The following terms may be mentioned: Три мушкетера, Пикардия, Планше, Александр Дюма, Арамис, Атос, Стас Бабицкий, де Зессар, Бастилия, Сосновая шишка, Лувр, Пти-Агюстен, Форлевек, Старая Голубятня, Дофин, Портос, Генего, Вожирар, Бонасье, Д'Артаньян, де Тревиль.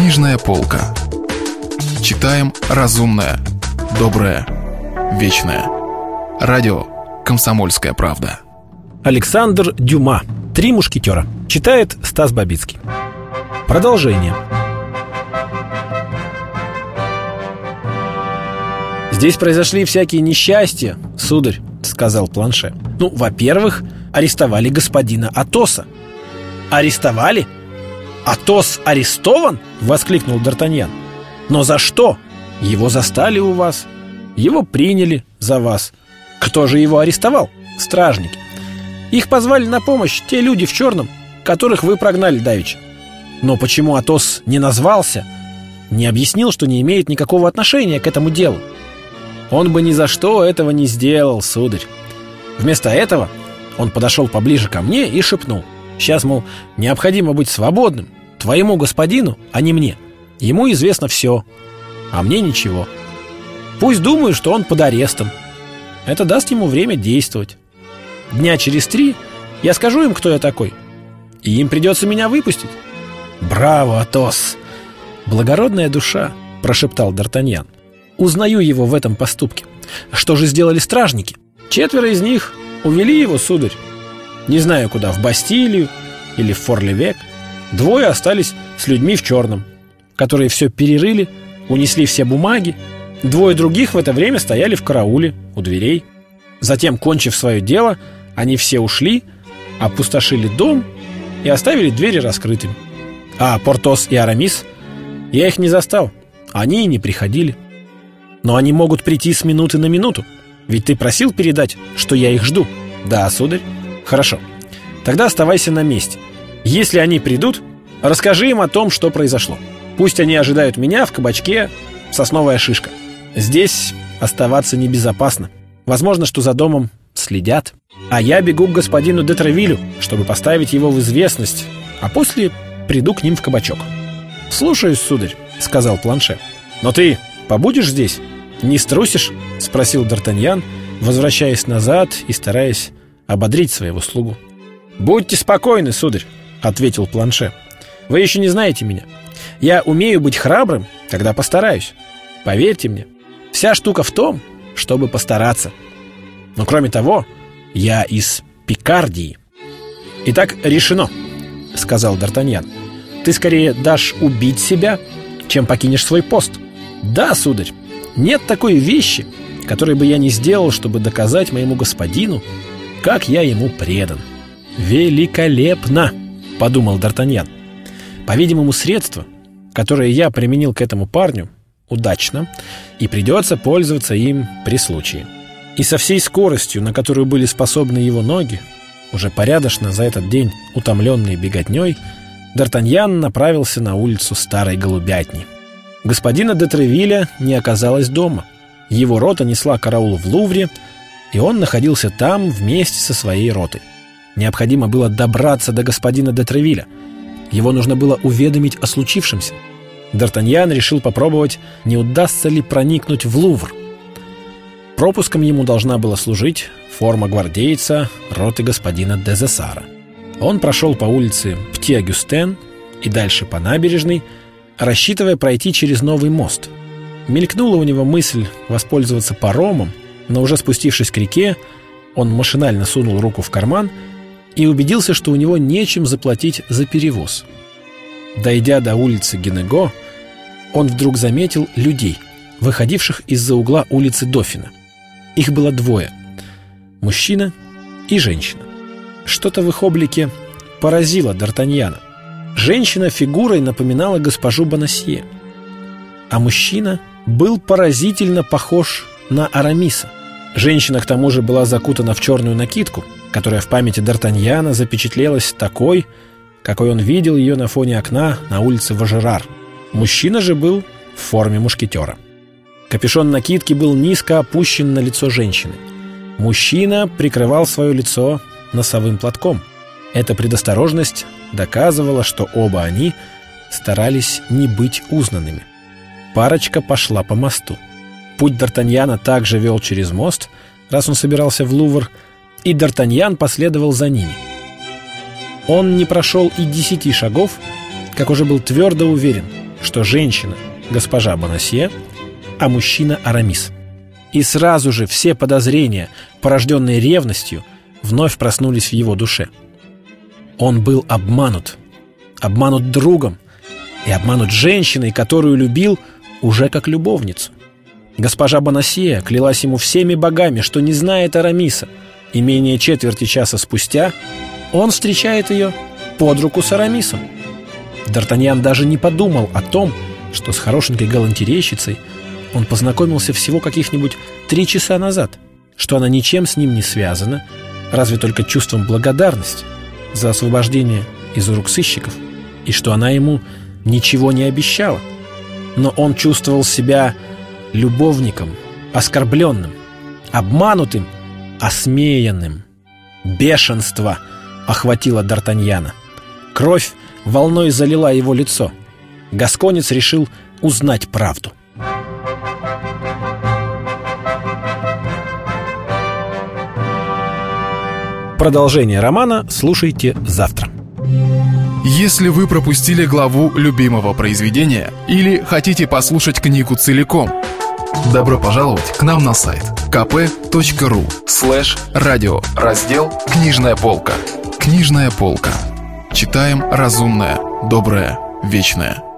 Книжная полка. Читаем разумное, доброе, вечное. Радио «Комсомольская правда». Александр Дюма. «Три мушкетера». Читает Стас Бабицкий. Продолжение. «Здесь произошли всякие несчастья, сударь», — сказал Планше. «Ну, во-первых, арестовали господина Атоса». «Арестовали? Атос арестован?» — воскликнул Д'Артаньян. «Но за что? Его застали у вас. Его приняли за вас. Кто же его арестовал? Стражники. Их позвали на помощь те люди в черном, которых вы прогнали давеча. Но почему Атос не назвался? Не объяснил, что не имеет никакого отношения к этому делу. Он бы ни за что этого не сделал, сударь. Вместо этого он подошел поближе ко мне и шепнул: сейчас, мол, необходимо быть свободным. Твоему господину, а не мне. Ему известно все, а мне ничего. Пусть думаю, что он под арестом. Это даст ему время действовать. Дня через 3 я скажу им, кто я такой, и им придется меня выпустить». «Браво, Атос! Благородная душа!» – прошептал Д'Артаньян. «Узнаю его в этом поступке. Что же сделали стражники? 4 из них увели его, сударь. Не знаю куда, в Бастилию или в Форлевек. 2 остались с людьми в черном, которые все перерыли, унесли все бумаги. 2 других в это время стояли в карауле у дверей. Затем, кончив свое дело, они все ушли, опустошили дом и оставили двери раскрытыми. А Портос и Арамис, я их не застал, они и не приходили. Но они могут прийти с минуты на минуту. Ведь ты просил передать, что я их жду». «Да, сударь». «Хорошо. Тогда оставайся на месте. Если они придут, расскажи им о том, что произошло. Пусть они ожидают меня в кабачке «Сосновая шишка». Здесь оставаться небезопасно. Возможно, что за домом следят. А я бегу к господину де Тревилю, чтобы поставить его в известность, а после приду к ним в кабачок». «Слушаюсь, сударь», — сказал Планше. «Но ты побудешь здесь? Не струсишь?» — спросил Д'Артаньян, возвращаясь назад и стараясь ободрить своего слугу. «Будьте спокойны, сударь», — ответил Планше. «Вы еще не знаете меня. Я умею быть храбрым, когда постараюсь. Поверьте мне, вся штука в том, чтобы постараться. Но кроме того, я из Пикардии». «Итак, решено», — сказал Д'Артаньян. «Ты скорее дашь убить себя, чем покинешь свой пост». «Да, сударь, нет такой вещи, которой бы я не сделал, чтобы доказать моему господину, как я ему предан». «Великолепно!» — подумал Д'Артаньян. «По-видимому, средство, которое я применил к этому парню, удачно, и придется пользоваться им при случае». И со всей скоростью, на которую были способны его ноги, уже порядочно за этот день утомленный беготней, Д'Артаньян направился на улицу Старой Голубятни. Господина де Тревиля не оказалось дома. Его рота несла караул в Лувре, и он находился там вместе со своей ротой. Необходимо было добраться до господина де Тревиля. Его нужно было уведомить о случившемся. Д'Артаньян решил попробовать, не удастся ли проникнуть в Лувр. Пропуском ему должна была служить форма гвардейца роты господина де Зессара. Он прошел по улице Пти-Агюстен и дальше по набережной, рассчитывая пройти через новый мост. Мелькнула у него мысль воспользоваться паромом, но уже спустившись к реке, он машинально сунул руку в карман и убедился, что у него нечем заплатить за перевоз. Дойдя до улицы Генего, он вдруг заметил людей, выходивших из-за угла улицы Дофина. Их было 2: мужчина и женщина. Что-то в их облике поразило Д'Артаньяна. Женщина фигурой напоминала госпожу Бонасье, а мужчина был поразительно похож на Арамиса. Женщина, к тому же, была закутана в черную накидку, которая в памяти Д'Артаньяна запечатлелась такой, какой он видел ее на фоне окна на улице Вожирар. Мужчина же был в форме мушкетера. Капюшон накидки был низко опущен на лицо женщины. Мужчина прикрывал свое лицо носовым платком. Эта предосторожность доказывала, что оба они старались не быть узнанными. Парочка пошла по мосту. Путь Д'Артаньяна также вел через мост, раз он собирался в Лувр, и Д'Артаньян последовал за ними. Он не прошел и 10 шагов, как уже был твердо уверен, что женщина – госпожа Бонасье, а мужчина – Арамис. И сразу же все подозрения, порожденные ревностью, вновь проснулись в его душе. Он был обманут. Обманут другом. И обманут женщиной, которую любил уже как любовницу. Госпожа Бонасье клялась ему всеми богами, что не знает Арамиса. И менее четверти часа спустя он встречает ее под руку с Арамисом. Д'Артаньян даже не подумал о том, что с хорошенькой галантерейщицей он познакомился всего каких-нибудь 3 часа назад, что она ничем с ним не связана, разве только чувством благодарности за освобождение из рук сыщиков, и что она ему ничего не обещала. Но он чувствовал себя любовником, оскорбленным, обманутым, осмеянным. Бешенство охватило Д'Артаньяна. Кровь волной залила его лицо. Гасконец решил узнать правду. Продолжение романа слушайте завтра. Если вы пропустили главу любимого произведения или хотите послушать книгу целиком, добро пожаловать к нам на сайт kp.ru/радио, раздел «Книжная полка». Книжная полка. Читаем разумное, доброе, вечное.